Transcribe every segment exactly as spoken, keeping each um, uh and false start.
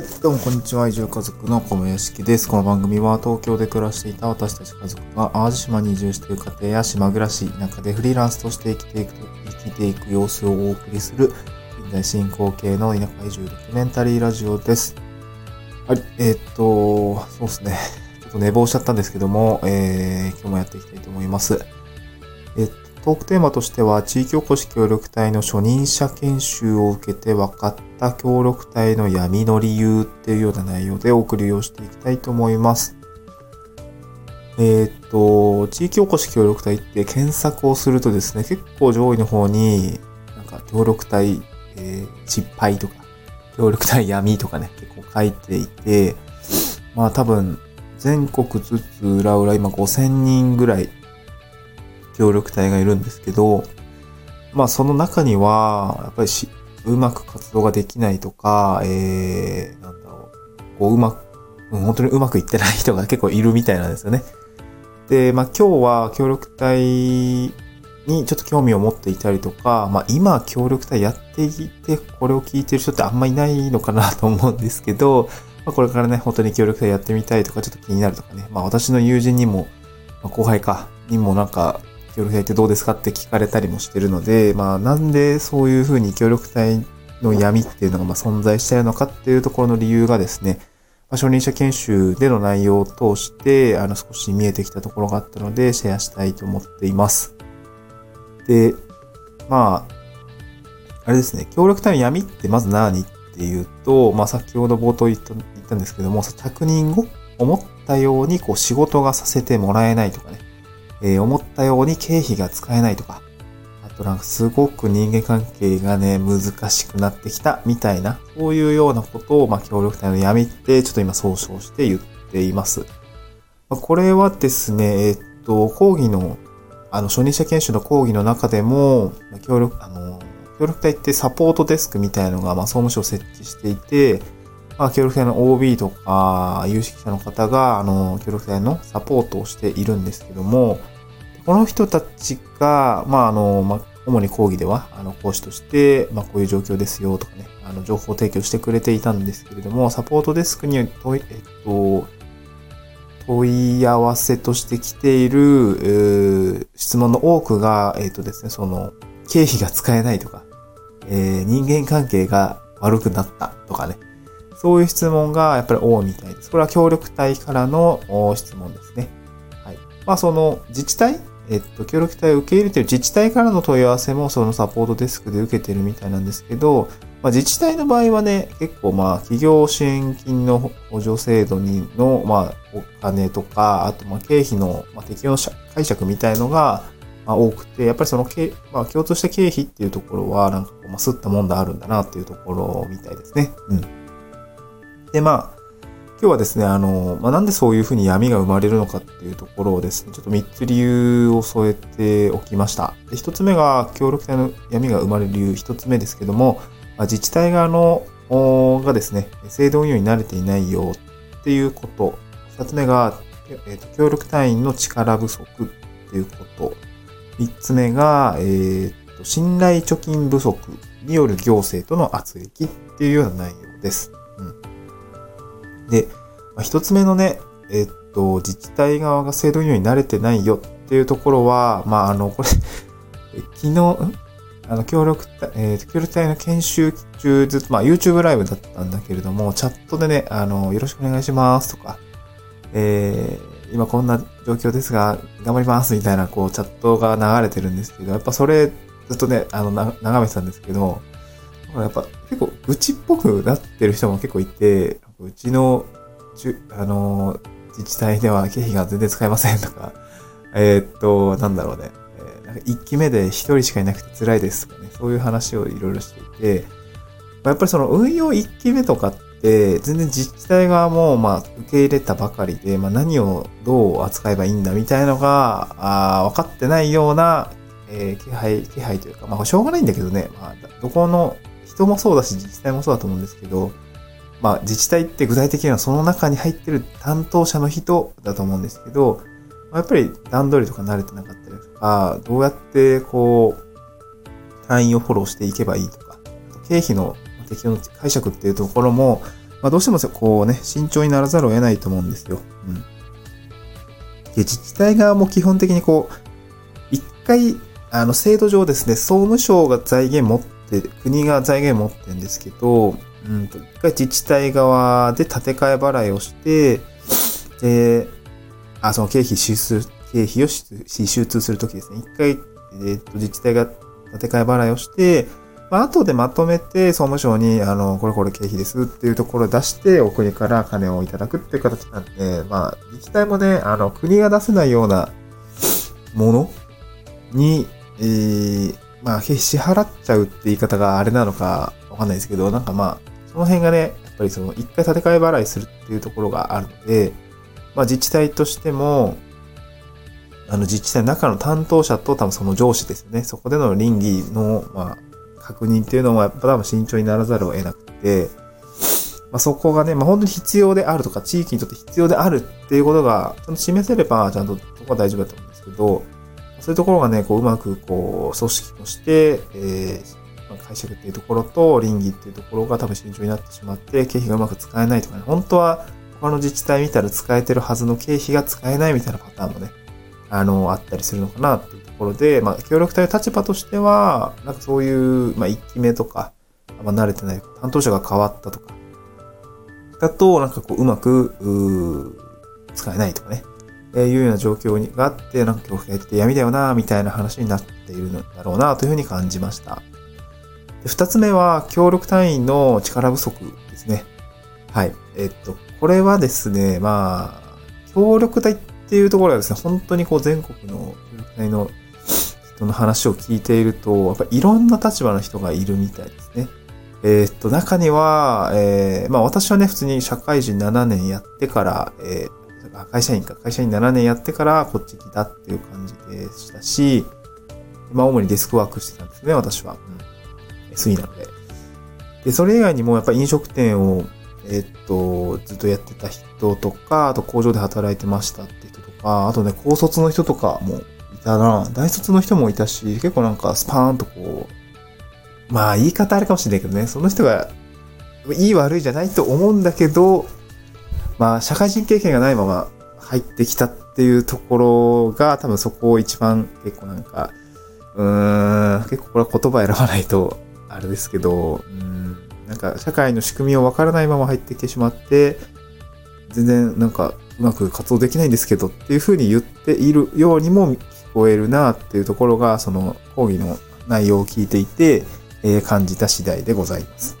はい、どうもこんにちは。移住家族の小林です。この番組は東京で暮らしていた私たち家族が淡路島に移住している家庭や島暮らし、田舎でフリーランスとして生きていく生きていく様子をお送りする現代進行形の田舎移住ドキュメンタリーラジオです。はい、えー、っとそうですね、ちょっと寝坊しちゃったんですけども、えー、今日もやっていきたいと思います。えっとトークテーマとしては、地域おこし協力隊の初任者研修を受けて分かった協力隊の闇の理由っていうような内容でお送りをしていきたいと思います。えっと、地域おこし協力隊って検索をするとですね、結構上位の方に、なんか協力隊、えー、失敗とか、協力隊闇とかね、結構書いていて、まあ多分、全国ずつ裏裏今ごせんにんぐらい、協力隊がいるんですけど、まあその中にはやっぱりしうまく活動ができないとか、えー、なんだろう、こううまく本当にうまくいってない人が結構いるみたいなんですよね。で、まあ今日は協力隊にちょっと興味を持っていたりとか、まあ今協力隊やっていてこれを聞いてる人ってあんまいないのかなと思うんですけど、まあ、これからね本当に協力隊やってみたいとかちょっと気になるとかね、まあ私の友人にも、まあ、後輩かにもなんか協力隊ってどうですかって聞かれたりもしてるので、まあなんでそういうふうに協力隊の闇っていうのがまあ存在しているのかっていうところの理由がですね、初任者研修での内容を通してあの少し見えてきたところがあったのでシェアしたいと思っています。で、まああれですね、協力隊の闇ってまず何っていうと、まあ先ほど冒頭言った、言ったんですけども、着任後思ったようにこう仕事がさせてもらえないとかね。えー、思ったように経費が使えないとか、あとなんかすごく人間関係がね、難しくなってきたみたいな、そういうようなことを、まあ、協力隊の闇って、ちょっと今総称して言っています。まあ、これはですね、えー、っと、講義の、あの、初任者研修の講義の中でも、協力、あの、協力隊ってサポートデスクみたいのが、まあ、総務省設置していて、まあ、協力隊の オービー とか、有識者の方が、あの、協力隊のサポートをしているんですけども、この人たちが、まあ、あの、まあ、主に講義では、あの、講師として、まあ、こういう状況ですよとかね、あの、情報提供してくれていたんですけれども、サポートデスクに問い、えっと、問い合わせとして来ている、えー、質問の多くが、えっとですね、その、経費が使えないとか、えー、人間関係が悪くなったとかね、そういう質問がやっぱり多いみたいです。これは協力隊からの質問ですね。はい。まあその自治体、えっと協力隊を受け入れている自治体からの問い合わせもそのサポートデスクで受けているみたいなんですけど、まあ自治体の場合はね、結構まあ企業支援金の補助制度にのまあお金とか、あとまあ経費の適用の解釈みたいのが多くて、やっぱりその経まあ共通した経費っていうところはなんかこうまあすったもんだあるんだなっていうところみたいですね。うん。で、まあ、今日はですね、あの、まあ、なんでそういうふうに闇が生まれるのかっていうところをですね、ちょっとみっつ理由を添えておきました。で、ひとつめが、協力隊の闇が生まれる理由、ひとつめですけども、まあ、自治体側の、がですね、制度運用に慣れていないよっていうこと。ふたつめが、えっと、協力隊員の力不足っていうこと。みっつめが、えっと、信頼貯金不足による行政との圧力っていうような内容です。で、一つ目のね、えっと、自治体側が制度運用に慣れてないよっていうところは、まあ、あの、これ、昨日、んあの、協力隊、えー、協力隊の研修中ずっと、まあ、YouTube ライブだったんだけれども、チャットでね、あの、よろしくお願いしますとか、えー、今こんな状況ですが、頑張りますみたいな、こう、チャットが流れてるんですけど、やっぱそれ、ずっとね、あの、な、眺めてたんですけど、やっぱ結構、愚痴っぽくなってる人も結構いて、うちの、あの、自治体では経費が全然使えませんとか、えー、っと、なんだろうね、えー、なんかいっきめでひとりしかいなくて辛いですとかね、そういう話をいろいろしていて、まあ、やっぱりその運用いっきめとかって、全然自治体側も、まあ、受け入れたばかりで、まあ、何をどう扱えばいいんだみたいのが、あ分かってないような、えー、気配、気配というか、まあ、しょうがないんだけどね、まあ、どこの人もそうだし、自治体もそうだと思うんですけど、まあ自治体って具体的にはその中に入ってる担当者の人だと思うんですけど、やっぱり段取りとか慣れてなかったりとか、どうやってこう、単位をフォローしていけばいいとか、経費の適用の解釈っていうところも、まあ、どうしてもこうね、慎重にならざるを得ないと思うんですよ。うん。で、自治体側も基本的にこう、一回、あの、制度上ですね、総務省が財源持って、国が財源持ってるんですけど、うんと、一回自治体側で建て替え払いをして、で、あ、その経費支出、経費を支出するときですね、一回、えっと、自治体が建て替え払いをして、まあ、後でまとめて、総務省に、あの、これこれ経費ですっていうところを出して、お国から金をいただくっていう形なんで、まあ、自治体もね、あの、国が出せないようなものに、えー、まあ、経費支払っちゃうって言い方があれなのかわかんないですけど、なんかまあ、その辺がね、やっぱりその、一回建て替え払いするっていうところがあるので、まあ、自治体としても、あの、自治体の中の担当者と多分その上司ですよね、そこでの倫理の、まあ、確認っていうのもやっぱ多分慎重にならざるを得なくて、まあ、そこがね、まあ、本当に必要であるとか、地域にとって必要であるっていうことが、ちゃんと示せれば、ちゃんとそこは大丈夫だと思うんですけど、そういうところがね、こう、うまくこう、組織として、えー、解釈っていうところと、倫理っていうところが多分慎重になってしまって、経費がうまく使えないとかね、本当は他の自治体見たら使えてるはずの経費が使えないみたいなパターンもね、あの、あったりするのかなっていうところで、まあ、協力隊の立場としては、なんかそういう、まあ、一期目とか、あんま慣れてない、担当者が変わったとか、だと、なんかこう、うまく、うー、使えないとかね、えー、いうような状況にがあって、なんか協力隊って闇だよな、みたいな話になっているのだろうな、というふうに感じました。で、二つ目は、協力隊員の力不足ですね。はい。えっと、これはですね、まあ、協力隊っていうところはですね、本当にこう全国の協力隊の人の話を聞いていると、やっぱりいろんな立場の人がいるみたいですね。えー、っと、中には、えー、まあ私はね、普通に社会人ななねんやってから、えー、会社員か、会社員ななねんやってからこっち来たっていう感じでしたし、まあ主にデスクワークしてたんですね、私は。うん。過ぎなので。で、それ以外にもやっぱり飲食店を、えー、っと、ずっとやってた人とか、あと工場で働いてましたって人とか、あとね、高卒の人とかもいたな。大卒の人もいたし、結構なんかスパーンとこう、まあ言い方あれかもしれないけどね、その人がいい悪いじゃないと思うんだけど、まあ社会人経験がないまま入ってきたっていうところが、多分そこを一番結構なんか、うーん、結構これは言葉選ばないとあれですけど、うーんなんか社会の仕組みをわからないまま入ってきてしまって、全然なんかうまく活動できないんですけどっていう風に言っているようにも聞こえるなっていうところが、その講義の内容を聞いていて、えー、感じた次第でございます。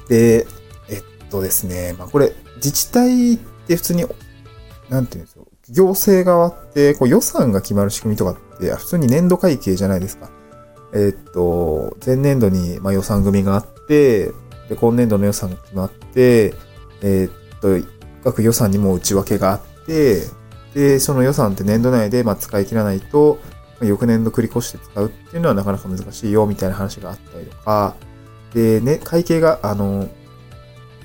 うん、で、えっとですね、まあこれ自治体って普通に、なんていうんですよ、行政側ってこう予算が決まる仕組みとかって普通に年度会計じゃないですか。えっと、前年度にまあ予算組があって、で、今年度の予算が決まって、えっと、各予算にも内訳があって、で、その予算って年度内でまあ使い切らないと、翌年度繰り越して使うっていうのはなかなか難しいよ、みたいな話があったりとか、で、ね、会計が、あの、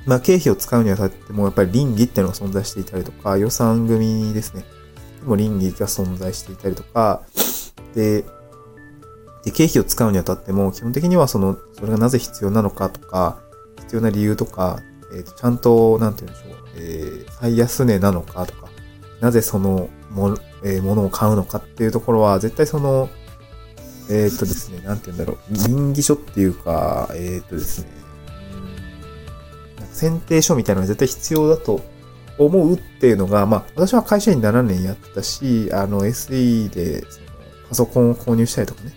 まあ、経費を使うにあたってもやっぱり倫理っていうのが存在していたりとか、予算組ですね。でも倫理が存在していたりとか、で、で経費を使うにあたっても、基本的にはその、それがなぜ必要なのかとか、必要な理由とか、えー、とちゃんと、なんて言うんでしょう、えー、最安値なのかとか、なぜそのも、えー、ものを買うのかっていうところは、絶対その、えー、っとですね、なんて言うんだろう、倫理書っていうか、えー、っとですね、なんか選定書みたいなのが絶対必要だと思うっていうのが、まあ、私は会社員ななねんやってたし、あの、エスイー でそのパソコンを購入したりとかね、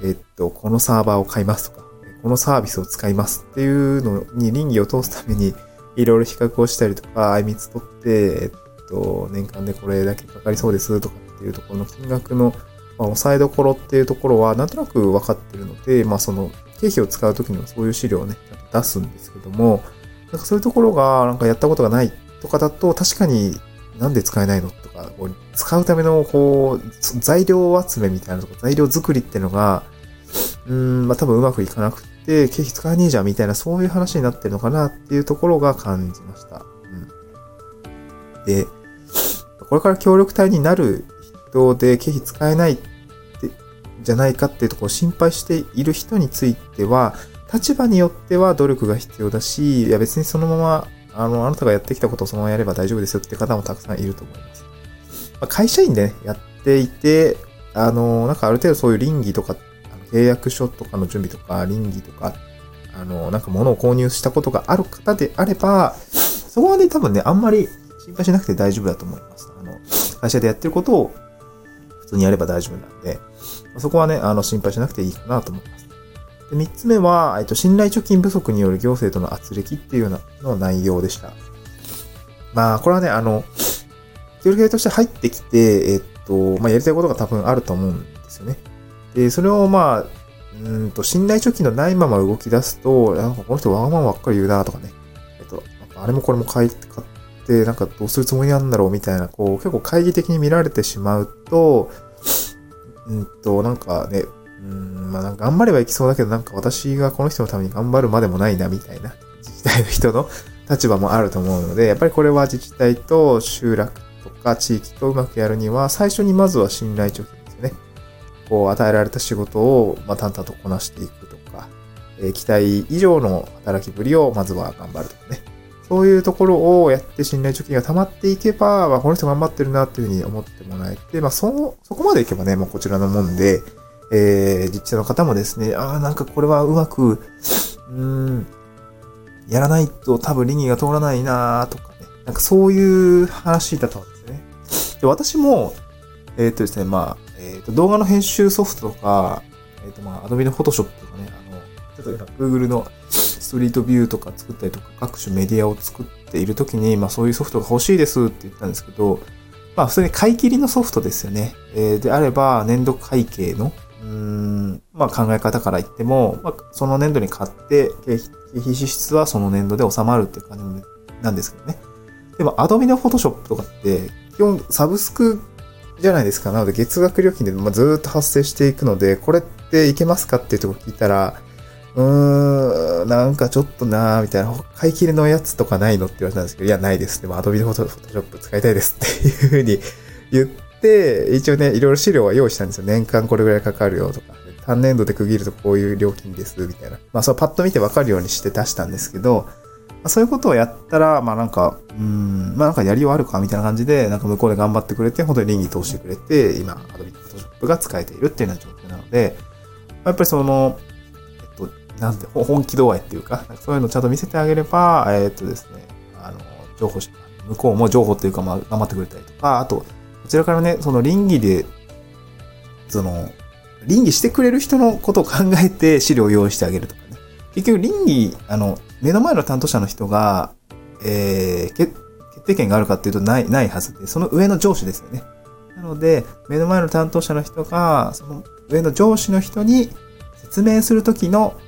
えっと、このサーバーを買いますとか、このサービスを使いますっていうのに倫理を通すために、いろいろ比較をしたりとか、あいみつ取って、えっと、年間でこれだけかかりそうですとかっていうところの金額の、まあ、抑えどころっていうところは、なんとなく分かってるので、まあ、その、経費を使うときにはそういう資料をね、出すんですけども、なんかそういうところが、なんかやったことがないとかだと、確かになんで使えないのとか、使うための、こう、材料集めみたいなとか、材料作りっていうのが、うーん、まあ、多分うまくいかなくて、経費使わねえじゃんみたいな、そういう話になってるのかなっていうところが感じました。うん、で、これから協力隊になる人で経費使えないってじゃないかっていうところを心配している人については、立場によっては努力が必要だし、いや別にそのままあのあなたがやってきたことをそのままやれば大丈夫ですよって方もたくさんいると思います。まあ、会社員で、ね、やっていて、あのなんかある程度そういう倫理とか契約書とかの準備とか倫理とかあのなんか物を購入したことがある方であれば、そこまで多分ねあんまり心配しなくて大丈夫だと思います。あの会社でやってることを普通にやれば大丈夫なんで、そこはねあの心配しなくていいかなと思います。でみっつめは、えっと、信頼貯金不足による行政との圧力っていうようなの内容でした。まあ、これはね、あの、協力隊として入ってきて、えっと、まあ、やりたいことが多分あると思うんですよね。で、それをまあ、うんと、信頼貯金のないまま動き出すと、なんかこの人わがままばっかり言うなとかね、えっと、あれもこれも買い、買って、なんかどうするつもりなんだろうみたいな、こう、結構懐疑的に見られてしまうと、うんと、なんかね、うんまあ、なんか頑張ればいきそうだけど、なんか私がこの人のために頑張るまでもないなみたいな自治体の人の立場もあると思うので、やっぱりこれは自治体と集落とか地域とうまくやるには、最初にまずは信頼貯金ですよね。こう与えられた仕事をまあ淡々とこなしていくとか、えー、期待以上の働きぶりをまずは頑張るとかね。そういうところをやって信頼貯金が溜まっていけば、まあ、この人頑張ってるなっていうふうに思ってもらえて、まあそ、そこまでいけばね、もうこちらのもんで、えー、自治体の方もですね、ああ、なんかこれはうまく、うーん、やらないと多分倫理が通らないなーとかね、なんかそういう話だったんですね。で、私も、えー、っとですね、まあ、えー、っと動画の編集ソフトとか、えー、っとまあ、Adobe の Photoshop とかね、あの、ちょっと Google のストリートビューとか作ったりとか、各種メディアを作っているときに、まあそういうソフトが欲しいですって言ったんですけど、まあ普通に買い切りのソフトですよね。えー、であれば、年度会計の、うーんまあ、考え方から言っても、まあ、その年度に買って経費、経費支出はその年度で収まるって感じなんですけどね。でも Adobe の Photoshop とかって基本サブスクじゃないですか。なので月額料金でずーっと発生していくので、これっていけますかっていうところ聞いたら、うーんなんかちょっとなーみたいな、買い切りのやつとかないのって言われたんですけど、いやないです。でも Adobe の Photoshop 使いたいですっていうふうに言ってで、一応ね、いろいろ資料は用意したんですよ。年間これぐらいかかるよとか、単年度で区切るとこういう料金です、みたいな。まあ、そうパッと見てわかるようにして出したんですけど、まあ、そういうことをやったら、まあなんか、うーん、まあなんかやりようあるか、みたいな感じで、なんか向こうで頑張ってくれて、本当に倫理通してくれて、今、Adobe Photoshop が使えているっていうような状況なので、やっぱりその、えっと、なんて、本気度合いっていうか、なんかそういうのをちゃんと見せてあげれば、えー、っとですね、あの、情報、向こうも情報っていうか、まあ頑張ってくれたりとか、あと、こちらからね、その倫理で、その、倫理してくれる人のことを考えて資料を用意してあげるとかね。結局倫理、あの、目の前の担当者の人が、えー、決定権があるかっていうとない、ないはずで、その上の上司ですよね。なので、目の前の担当者の人が、その上の上司の人に説明するときの、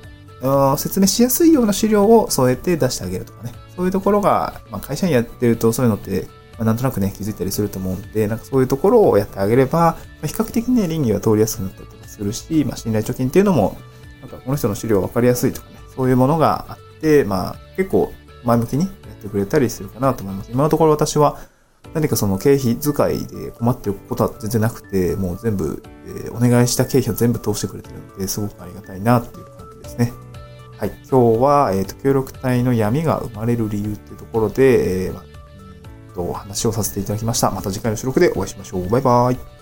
うん、説明しやすいような資料を添えて出してあげるとかね。そういうところが、まあ、会社員やってるとそういうのって、なんとなくね、気づいたりすると思うんで、なんかそういうところをやってあげれば、まあ、比較的ね、倫理は通りやすくなったりとかするし、まあ、信頼貯金っていうのも、なんかこの人の資料分かりやすいとかね、そういうものがあって、まあ、結構前向きにやってくれたりするかなと思います。今のところ私は、何かその経費使いで困っていることは全然なくて、もう全部、えー、お願いした経費を全部通してくれてるので、すごくありがたいなっていう感じですね。はい。今日は、えっと、協力隊の闇が生まれる理由っていうところで、えーお話をさせていただきました。また次回の収録でお会いしましょう。バイバイ。